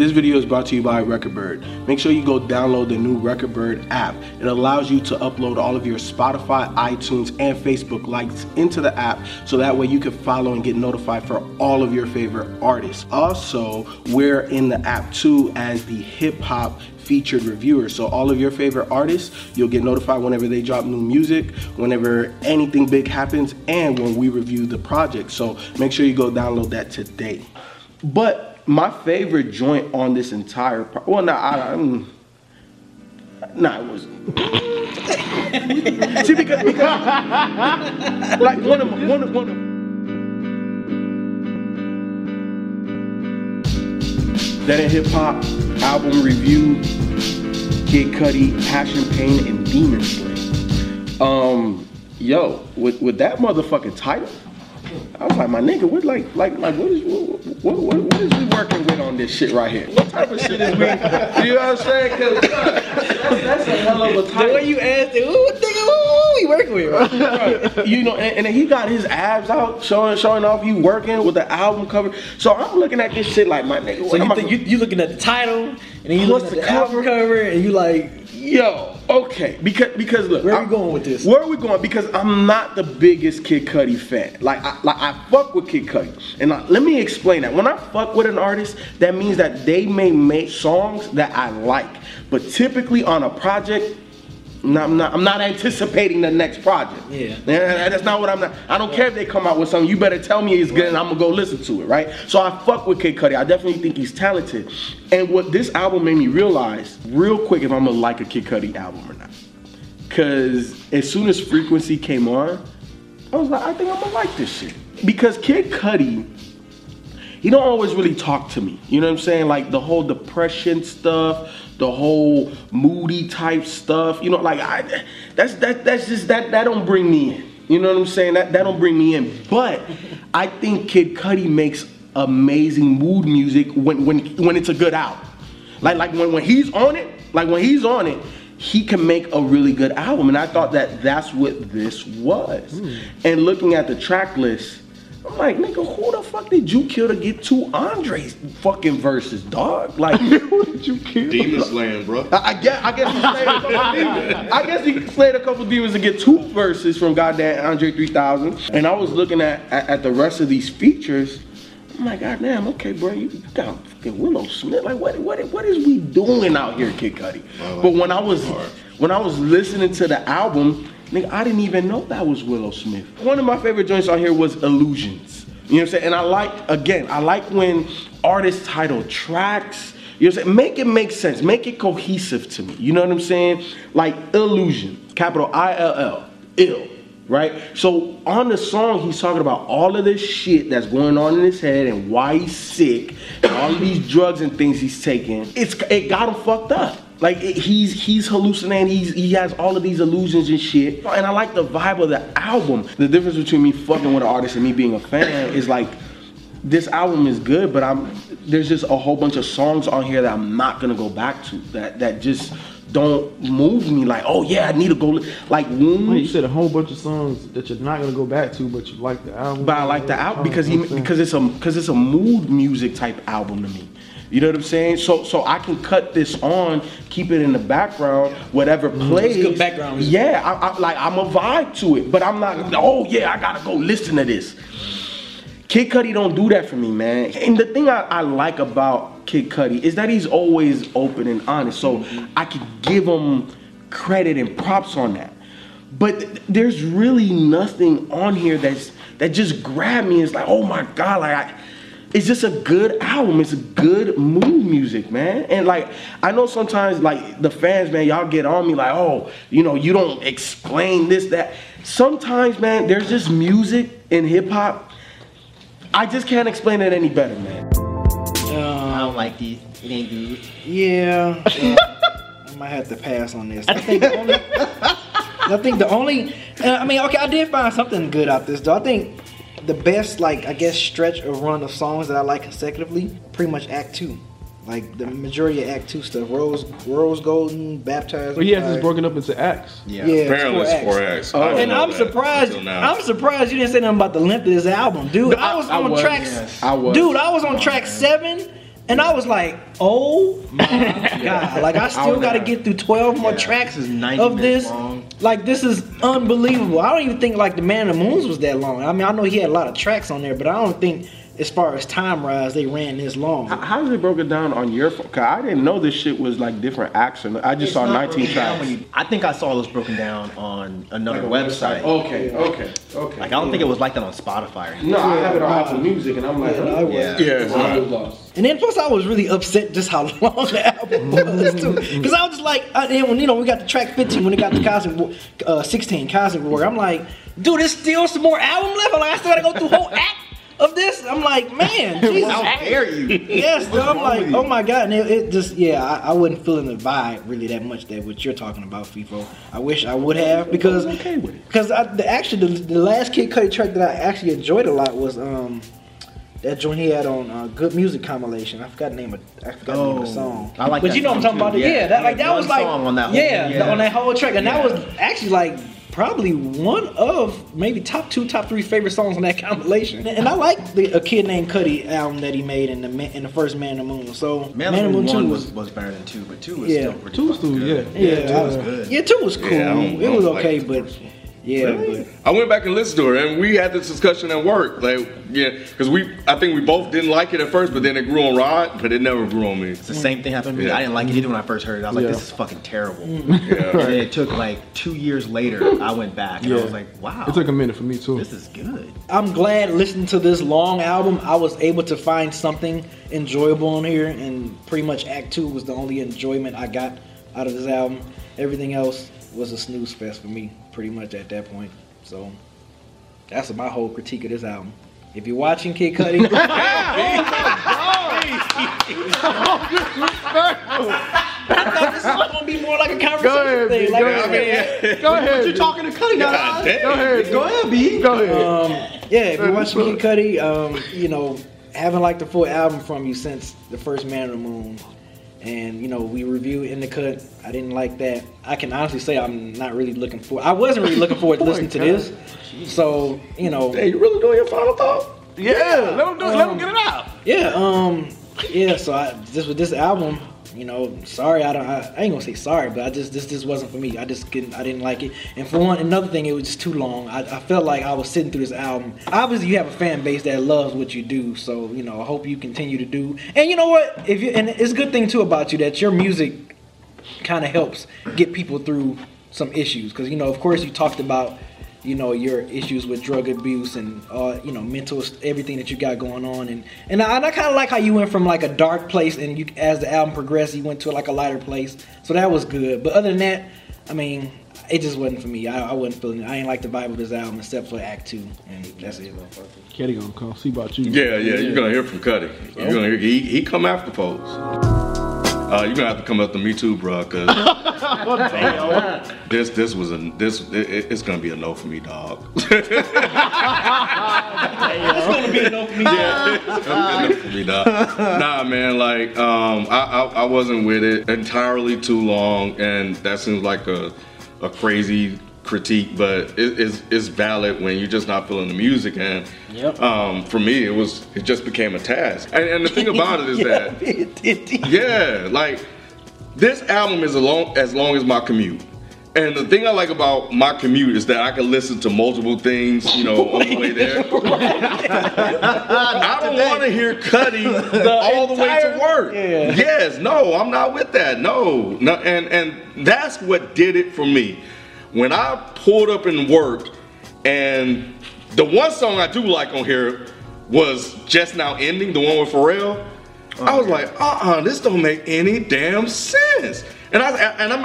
This video is brought to you by Record Bird. Make sure you go download the new Record Bird app. It allows you to upload all of your Spotify, iTunes, and Facebook likes into the app, so that way you can follow and get notified for all of your favorite artists. Also, we're in the app too as the hip-hop featured reviewer, so all of your favorite artists, you'll get notified whenever they drop new music, whenever anything big happens, and when we review the project. So make sure you go download that today. But my favorite joint on this entire it wasn't. See, because like one of That In Hip Hop album review, Kid Cudi, Passion, Pain, and Demon Slayer. Yo, with that motherfucking title, I was like, my nigga, what is we working with on this shit right here? What type of shit is we? You know what I'm saying? Cause that's a hell of a title. The way you asked it, what we working with, right? Right. You know, and then he got his abs out, showing off. He working with the album cover. So I'm looking at this shit like, my nigga. So you looking at the title, and then you look at the album cover, and you like, yo. Okay, because look, where are we going with this? Where are we going? Because I'm not the biggest Kid Cudi fan. Like I fuck with Kid Cudi, and let me explain that. When I fuck with an artist, that means that they may make songs that I like. But typically on a project, I'm not anticipating the next project. Yeah, that's not what I'm not. I don't care if they come out with something. You better tell me it's good, and I'm gonna go listen to it, right? So I fuck with Kid Cudi. I definitely think he's talented. And what this album made me realize real quick if I'm gonna like a Kid Cudi album or not. Cause as soon as Frequency came on, I was like, I think I'm gonna like this shit. Because Kid Cudi, he don't always really talk to me. You know what I'm saying? Like the whole depression stuff, the whole moody type stuff, you know, like that don't bring me in. You know what I'm saying? That don't bring me in. But I think Kid Cudi makes amazing mood music when it's a good album. Like when he's on it, he can make a really good album. And I thought that's what this was. And looking at the track list, I'm like, nigga, who the fuck did you kill to get two Andre's fucking verses, dog? Like, who did you kill? Demon slaying, bro. I guess he slayed a couple demons. I guess he slayed a couple demons to get two verses from goddamn Andre 3000. And I was looking at the rest of these features. I'm like, goddamn, okay, bro, you got fucking Willow Smith. Like, what is we doing out here, Kid Cudi? Well, but when I was listening to the album, nigga, I didn't even know that was Willow Smith. One of my favorite joints on here was Illusions. You know what I'm saying? And I like when artists title tracks, you know what I'm saying? Make it make sense, make it cohesive to me. You know what I'm saying? Like Illusion, capital I-L-L, ill, right? So on the song, he's talking about all of this shit that's going on in his head and why he's sick, and all these drugs and things he's taking. It got him fucked up. Like he's hallucinating, he has all of these illusions and shit. And I like the vibe of the album. The difference between me fucking with an artist and me being a fan is like, this album is good, but there's just a whole bunch of songs on here that I'm not gonna go back to, that just don't move me. Like, oh yeah, I need to go, like Wounds. Wait, you said a whole bunch of songs that you're not gonna go back to, but you like the album. But I like the album because it's a mood music type album to me. You know what I'm saying? So I can cut this on, keep it in the background, whatever plays. It's good background. Yeah, I'm a vibe to it, but I'm not, oh yeah, I gotta go listen to this. Kid Cudi don't do that for me, man. And the thing I like about Kid Cudi is that he's always open and honest, so I could give him credit and props on that. But there's really nothing on here that just grabbed me. It's like, oh my God, like it's just a good album. It's a good mood music, man. And like, I know sometimes like the fans, man, y'all get on me like, oh, you know, you don't explain this, that. Sometimes, man, there's just music in hip hop. I just can't explain it any better, man. I don't like these. It ain't good. Yeah. I might have to pass on this. I think I did find something good out this though. I think the best, like, I guess, stretch or run of songs that I like consecutively, pretty much Act 2. Like, the majority of Act 2 stuff. Rose Golden, Baptized. Well, yeah, it's broken up into acts. Yeah, apparently it's 4 acts. Oh. And I'm surprised you didn't say nothing about the length of this album. Dude, I was on track 7 And I was like, oh my God. Like, I still got to get through 12 more tracks of this. Long. Like, this is unbelievable. I don't even think, like, The Man in the Moons was that long. I mean, I know he had a lot of tracks on there, but I don't think, as far as time-wise, they ran this long. How is it broken down on your phone? Cause I didn't know this shit was, like, different acts. I just saw 19 tracks. I think I saw this broken down on another website. Okay. Like, I don't think it was like that on Spotify or anything. No, I have it on Apple Music, and I'm like, I was lost. And then plus I was really upset just how long the album was too, because I was just like, then when, you know, we got the track 15, when it got the Cosmic 16, Cosmic War, I'm like, dude, there's still some more album left. I'm like, I still gotta go through whole act of this. I'm like, man, Jesus, how dare you? Yes, dude, I'm like, oh my God, and it just, yeah, I wasn't feeling the vibe really that much that what you're talking about, FIFO. I wish I would have, because I was okay with it. Because actually the last Kid Cudi track that I actually enjoyed a lot was that joint he had on Good Music compilation. I forgot the name of the song. I like that. But you know what I'm talking about? Yeah, that, like, that was like song on that on that whole track, and that was actually like probably one of maybe top 2, top 3 favorite songs on that compilation. And I like the A Kid Named Cudi album that he made in the first Man in the Moon. So Man in the Moon 1 was better than 2, but 2 was still pretty good. Yeah, 2 was good. Yeah, 2 was cool. Yeah, it was okay, like, but. Yeah, really? I went back and listened to it, and we had this discussion at work. Like, because I think we both didn't like it at first, but then it grew on Rod, but it never grew on me. It's the same thing happened to me. Yeah. I didn't like it either when I first heard it. I was like, this is fucking terrible. Yeah. And it took like 2 years later, I went back, and I was like, wow. It took a minute for me too. This is good. I'm glad listening to this long album, I was able to find something enjoyable on here, and pretty much Act 2 was the only enjoyment I got out of this album. Everything else was a snooze fest for me, pretty much at that point. So that's my whole critique of this album. If you're watching Kid Cudi, I thought this was gonna be more like a conversation thing. Like, go ahead. You're talking to Cudi now. Go ahead. Yeah, if you're watching Kid Cudi, you know, haven't liked the full album from you since the first Man in the Moon. And, you know, we reviewed In the Cut. I didn't like that. I can honestly say I wasn't really looking forward to listening to this. Jeez. So, you know. Hey, you really doing your final thought? Yeah. Let them get it out. Yeah. So this album, you know, sorry. I ain't gonna say sorry, but I just this wasn't for me. I didn't like it. And for one, another thing, it was just too long. I felt like I was sitting through this album. Obviously, you have a fan base that loves what you do, so you know I hope you continue to do. And you know what? And it's a good thing too about you that your music kind of helps get people through some issues, because you know, of course, you talked about, you know, your issues with drug abuse and you know, mental, everything that you got going on, and I kind of like how you went from like a dark place, and you, as the album progressed, you went to like a lighter place, so that was good. But other than that, I mean, it just wasn't for me. I wasn't feeling it. I ain't like the vibe of this album except for Act 2, and that's it. Cudi gonna come see about you. Yeah, you're gonna hear from Cudi. You're gonna hear he come after folks. You're gonna have to come up to me too, bro. Cause it's gonna be a no for me, dog. It's gonna be a no for me, dog. Yeah, it's gonna be a no for me, dog. Nah, man, like I wasn't with it. Entirely too long, and that seems like a crazy critique, but it's valid when you're just not feeling the music, and for me it just became a task, and the thing about it is that like this album is as long as my commute. And the thing I like about my commute is that I can listen to multiple things, you know, on the way there. I don't want to hear Cudi all the way to work. Yeah. Yes, no, I'm not with that. No, and that's what did it for me. When I pulled up and worked, and the one song I do like on here was Just Now Ending, the one with Pharrell. I was like, this don't make any damn sense. And I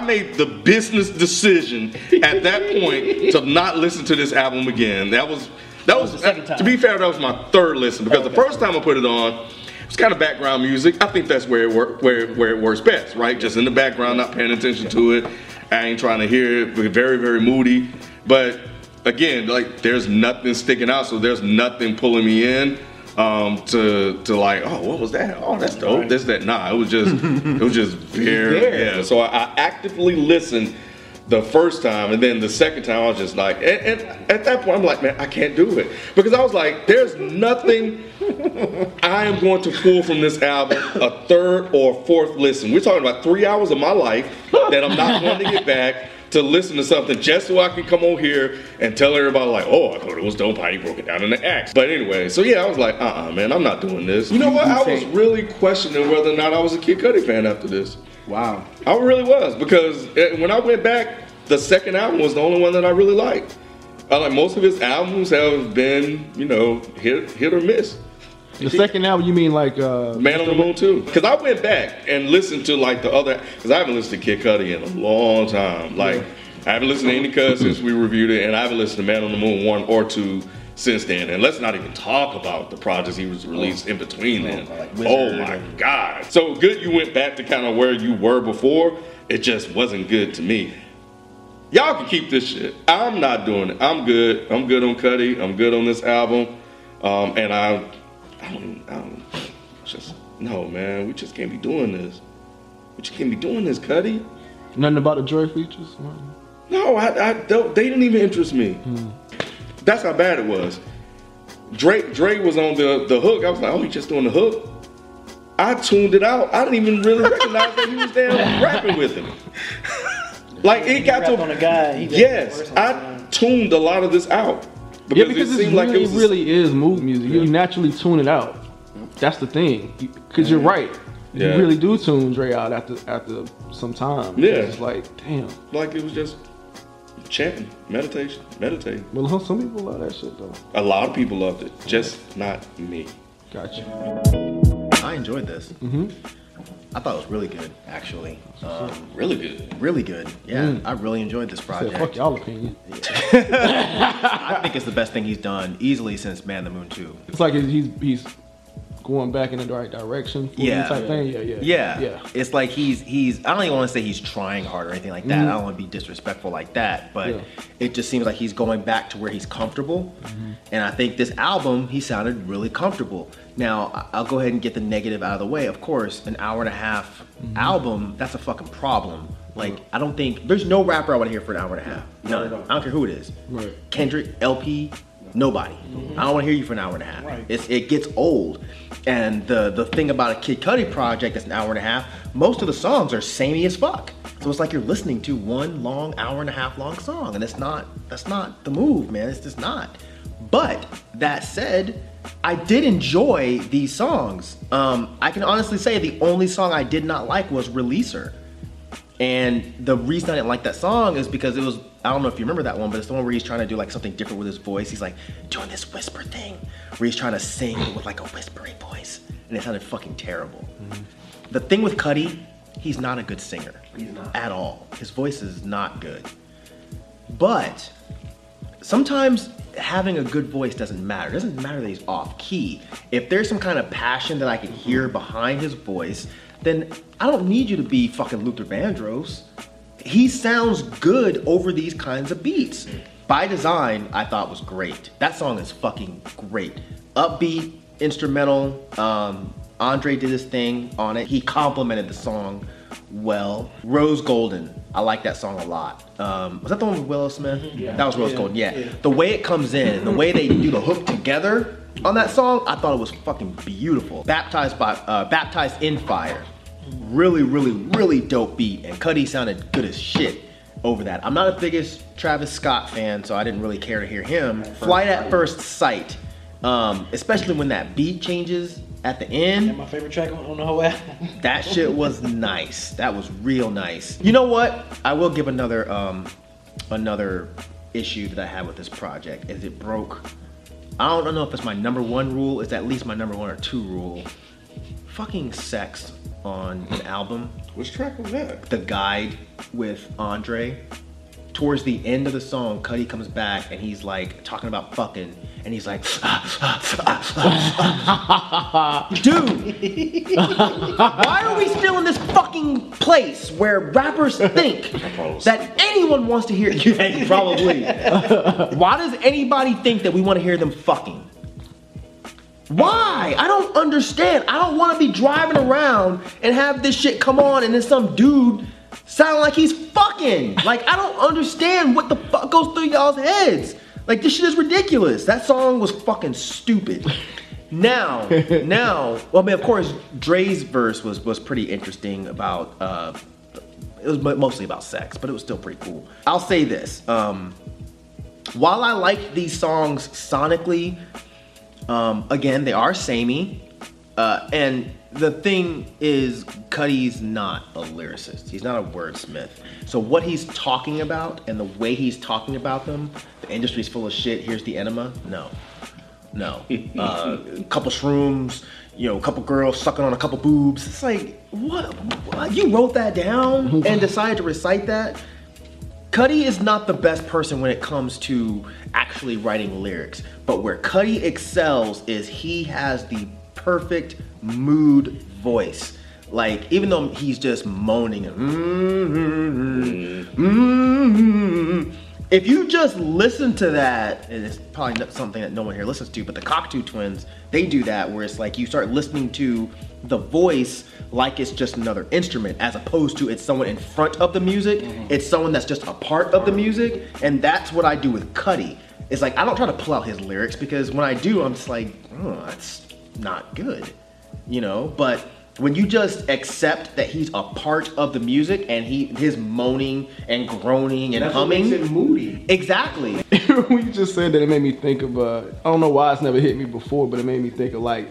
made the business decision at that point to not listen to this album again. That was the second time. To be fair, that was my third listen, because the first time I put it on, it's kind of background music. I think that's where it works best, right? Just in the background, not paying attention to it. I ain't trying to hear it. We're very, very moody. But again, like, there's nothing sticking out, so there's nothing pulling me in to like, oh, what was that? Oh, that's dope. Right. This, that. Nah, it was just very. So I actively listened the first time, and then the second time I was just like, and at that point I'm like, man, I can't do it, because I was like, there's nothing I am going to pull from this album a third or fourth listen. We're talking about 3 hours of my life that I'm not going to get back to listen to something just so I can come on here and tell everybody like, oh, I thought it was dope how you broke it down in the acts. But anyway, so yeah, I was like, man, I'm not doing this. You know what? I was really questioning whether or not I was a Kid Cudi fan after this. Wow. I really was, because when I went back, the second album was the only one that I really liked. I like most of his albums have been, you know, hit or miss. The second album, you mean like Man on the Moon 2? Because I went back and listened to like the other, because I haven't listened to Kid Cudi in a long time. Like, yeah. I haven't listened to any Cuz since we reviewed it, and I haven't listened to Man on the Moon 1 or 2 since then. And let's not even talk about the projects he was released in between then. Oh my God. So good you went back to kind of where you were before. It just wasn't good to me. Y'all can keep this shit. I'm not doing it. I'm good. I'm good on Cudi. I'm good on this album. And I don't just, no man, we just can't be doing this. We just can't be doing this, Cudi. Nothing about the Dre features? No, they didn't even interest me. That's how bad it was. Dre was on the hook. I was like, oh, he's just doing the hook. I tuned it out. I didn't even really recognize that he was there rapping with him. Like, it got to, on a guy. Yes, I tuned a lot of this out. Because because it seemed really, like it really is mood music. Yeah. You naturally tune it out. That's the thing. Because you're right. Yeah. You really do tune Dre out after some time. Yeah. It's like, damn. Like, it was just chanting, meditating. Well, some people love that shit, though. A lot of people loved it. Just not me. Gotcha. I enjoyed this. I thought it was really good, actually. Really good? Really good, yeah. I really enjoyed this project. I said, fuck y'all opinion. I think it's the best thing he's done easily since Man the Moon 2. It's like he's going back in the right direction. Yeah. It's like he's I don't even want to say he's trying hard or anything like that. I don't want to be disrespectful like that, but it just seems like he's going back to where he's comfortable. And I think this album, he sounded really comfortable. Now, I'll go ahead and get the negative out of the way. Of course, an hour and a half album, that's a fucking problem. Like, I don't think, there's no rapper I want to hear for an hour and a half. None. I don't care who it is. Right. Kendrick, LP, nobody. I don't want to hear you for an hour and a half. Right. It gets old. And the thing about a Kid Cudi project that's an hour and a half, most of the songs are samey as fuck. So it's like you're listening to one long hour and a half long song, and that's not the move, man. It's just not. But that said, I did enjoy these songs. I can honestly say the only song I did not like was Releaser. And the reason I didn't like that song is because it was, I don't know if you remember that one, but it's the one where he's trying to do like something different with his voice. He's like doing this whisper thing where he's trying to sing with like a whispery voice, and it sounded fucking terrible. The thing with Cudi, he's not a good singer. He's not. At all. His voice is not good. But sometimes having a good voice doesn't matter. It doesn't matter that he's off key. If there's some kind of passion that I can hear behind his voice, then I don't need you to be fucking Luther Vandross. He sounds good over these kinds of beats. By Design, I thought was great. That song is fucking great. Upbeat, instrumental. Andre did his thing on it. He complimented the song well. Rose Golden, I like that song a lot. Was that the one with Willow Smith? Yeah. That was Rose Golden, yeah. The way it comes in, and the way they do the hook together, on that song, I thought it was fucking beautiful. Baptized in Fire. Really, really, really dope beat, and Cudi sounded good as shit over that. I'm not the biggest Travis Scott fan, so I didn't really care to hear him. Flight at First Sight, especially when that beat changes at the end. Yeah, my favorite track on the whole album. That shit was nice. That was real nice. You know what? I will give another issue that I had with this project, is it broke. I don't know if it's my number one rule. It's at least my number one or two rule. Fucking sex on an album. Which track was that? The Guide with Andre. Towards the end of the song, Cudi comes back and he's like talking about fucking, and he's like, dude, why are we still in this fucking place where rappers think that anyone wants to hear you? Probably. Why does anybody think that we want to hear them fucking? Why? I don't understand. I don't want to be driving around and have this shit come on, and then some dude sound like he's fucking. Like, I don't understand what the fuck goes through y'all's heads. Like, this shit is ridiculous. That song was fucking stupid. Now, well, I mean, of course, Dre's verse was pretty interesting about, it was mostly about sex, but it was still pretty cool. I'll say this, while I like these songs sonically, again, they are samey, and the thing is, Cudi's not a lyricist. He's not a wordsmith. So what he's talking about and the way he's talking about them, the industry's full of shit, here's the enema, no. No. A couple shrooms, you know, a couple girls sucking on a couple boobs. It's like, what? You wrote that down and decided to recite that? Cudi is not the best person when it comes to actually writing lyrics. But where Cudi excels is he has the perfect mood voice. Like, even though he's just moaning and if you just listen to that, and it's probably not something that no one here listens to, but the Cocteau Twins, they do that where it's like you start listening to the voice like it's just another instrument, as opposed to it's someone in front of the music, it's someone that's just a part of the music, and that's what I do with Cudi. It's like, I don't try to pull out his lyrics, because when I do, I'm just like, oh, that's not good, you know? But when you just accept that he's a part of the music and his moaning and groaning and humming. That's what makes it moody. Exactly. When you just said that, it made me think of, I don't know why it's never hit me before, but it made me think of like,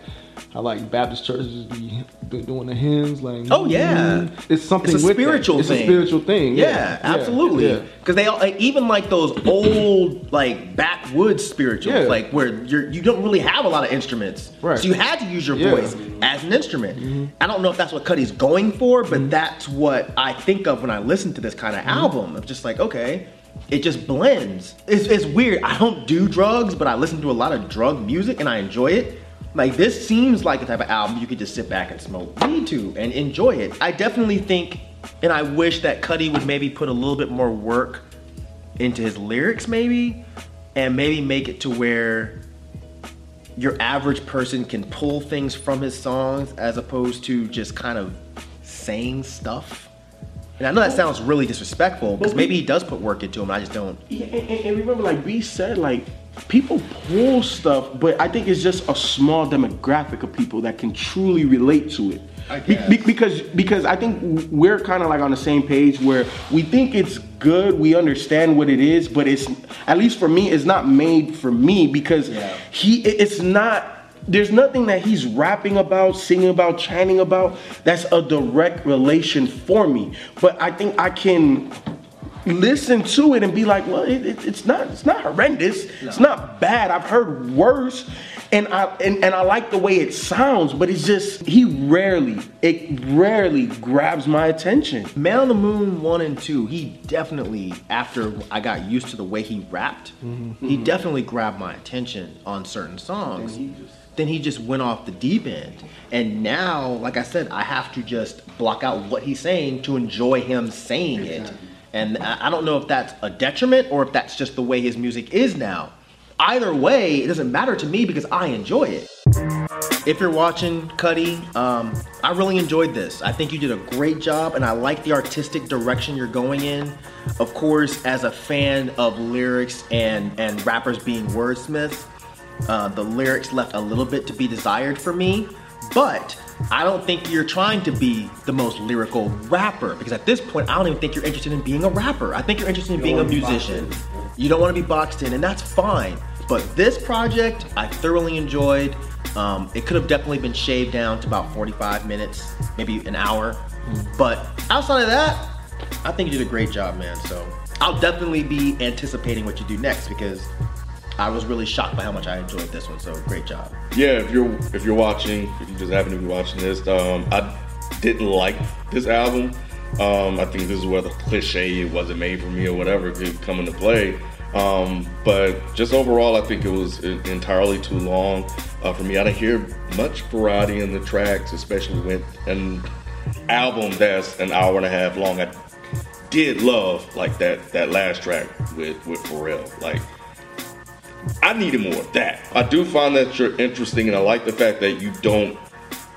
how like Baptist churches be doing the hymns, like, oh yeah, it's something. It's a spiritual thing. It's a spiritual thing. Yeah, absolutely. Because they all, like, even like those old like backwoods spirituals, like where you don't really have a lot of instruments, right? So you had to use your voice as an instrument. I don't know if that's what Cudi's going for, but that's what I think of when I listen to this kind of album. I'm just like, okay. It just blends. It's weird. I don't do drugs, but I listen to a lot of drug music and I enjoy it. Like, this seems like the type of album you could just sit back and smoke weed to and enjoy it. I definitely think, and I wish that Cudi would maybe put a little bit more work into his lyrics maybe, and maybe make it to where your average person can pull things from his songs as opposed to just kind of saying stuff. And I know that sounds really disrespectful, because maybe he does put work into him, I just don't. Yeah, and remember, like B said, like, people pull stuff, but I think it's just a small demographic of people that can truly relate to it. I guess. Because I think we're kind of like on the same page where we think it's good, we understand what it is, but it's, at least for me, it's not made for me, because it's not, there's nothing that he's rapping about, singing about, chanting about, that's a direct relation for me. But I think I can listen to it and be like, well, it's not horrendous. No. It's not bad. I've heard worse, and I like the way it sounds, but it's just it rarely grabs my attention. Man on the Moon 1 and 2, he definitely, after I got used to the way he rapped, he definitely grabbed my attention on certain songs. Then he just went off the deep end. And now, like I said, I have to just block out what he's saying to enjoy him saying it. And I don't know if that's a detriment or if that's just the way his music is now. Either way, it doesn't matter to me because I enjoy it. If you're watching, Cudi, I really enjoyed this. I think you did a great job, and I like the artistic direction you're going in. Of course, as a fan of lyrics and rappers being wordsmiths, the lyrics left a little bit to be desired for me, but I don't think you're trying to be the most lyrical rapper, because at this point, I don't even think you're interested in being a rapper. I think you're interested in being a musician. You don't want to be boxed in, and that's fine. But this project, I thoroughly enjoyed. It could have definitely been shaved down to about 45 minutes, maybe an hour. But outside of that, I think you did a great job, man. So I'll definitely be anticipating what you do next, because I was really shocked by how much I enjoyed this one, so great job. Yeah, if you're watching, if you just happen to be watching this, I didn't like this album. I think this is where the cliche, it wasn't made for me or whatever, could come into play. But just overall, I think it was entirely too long for me. I didn't hear much variety in the tracks, especially with an album that's an hour and a half long. I did love like that last track with Pharrell. Like, I needed more of that. I do find that you're interesting, and I like the fact that you don't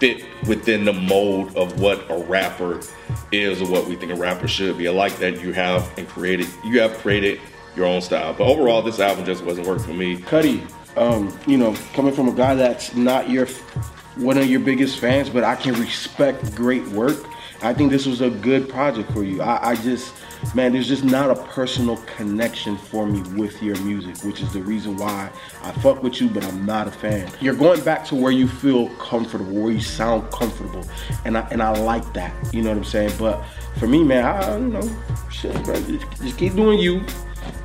fit within the mold of what a rapper is or what we think a rapper should be. I like that you have created your own style. But overall, this album just wasn't working for me. Cudi, coming from a guy that's not one of your biggest fans, but I can respect great work. I think this was a good project for you. I just, there's just not a personal connection for me with your music, which is the reason why I fuck with you, but I'm not a fan. You're going back to where you feel comfortable, where you sound comfortable, and I like that. You know what I'm saying? But for me, man, bro, just keep doing you,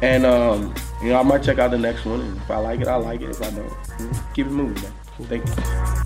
and I might check out the next one. And if I like it, I like it. If I don't, keep it moving, man. Thank you.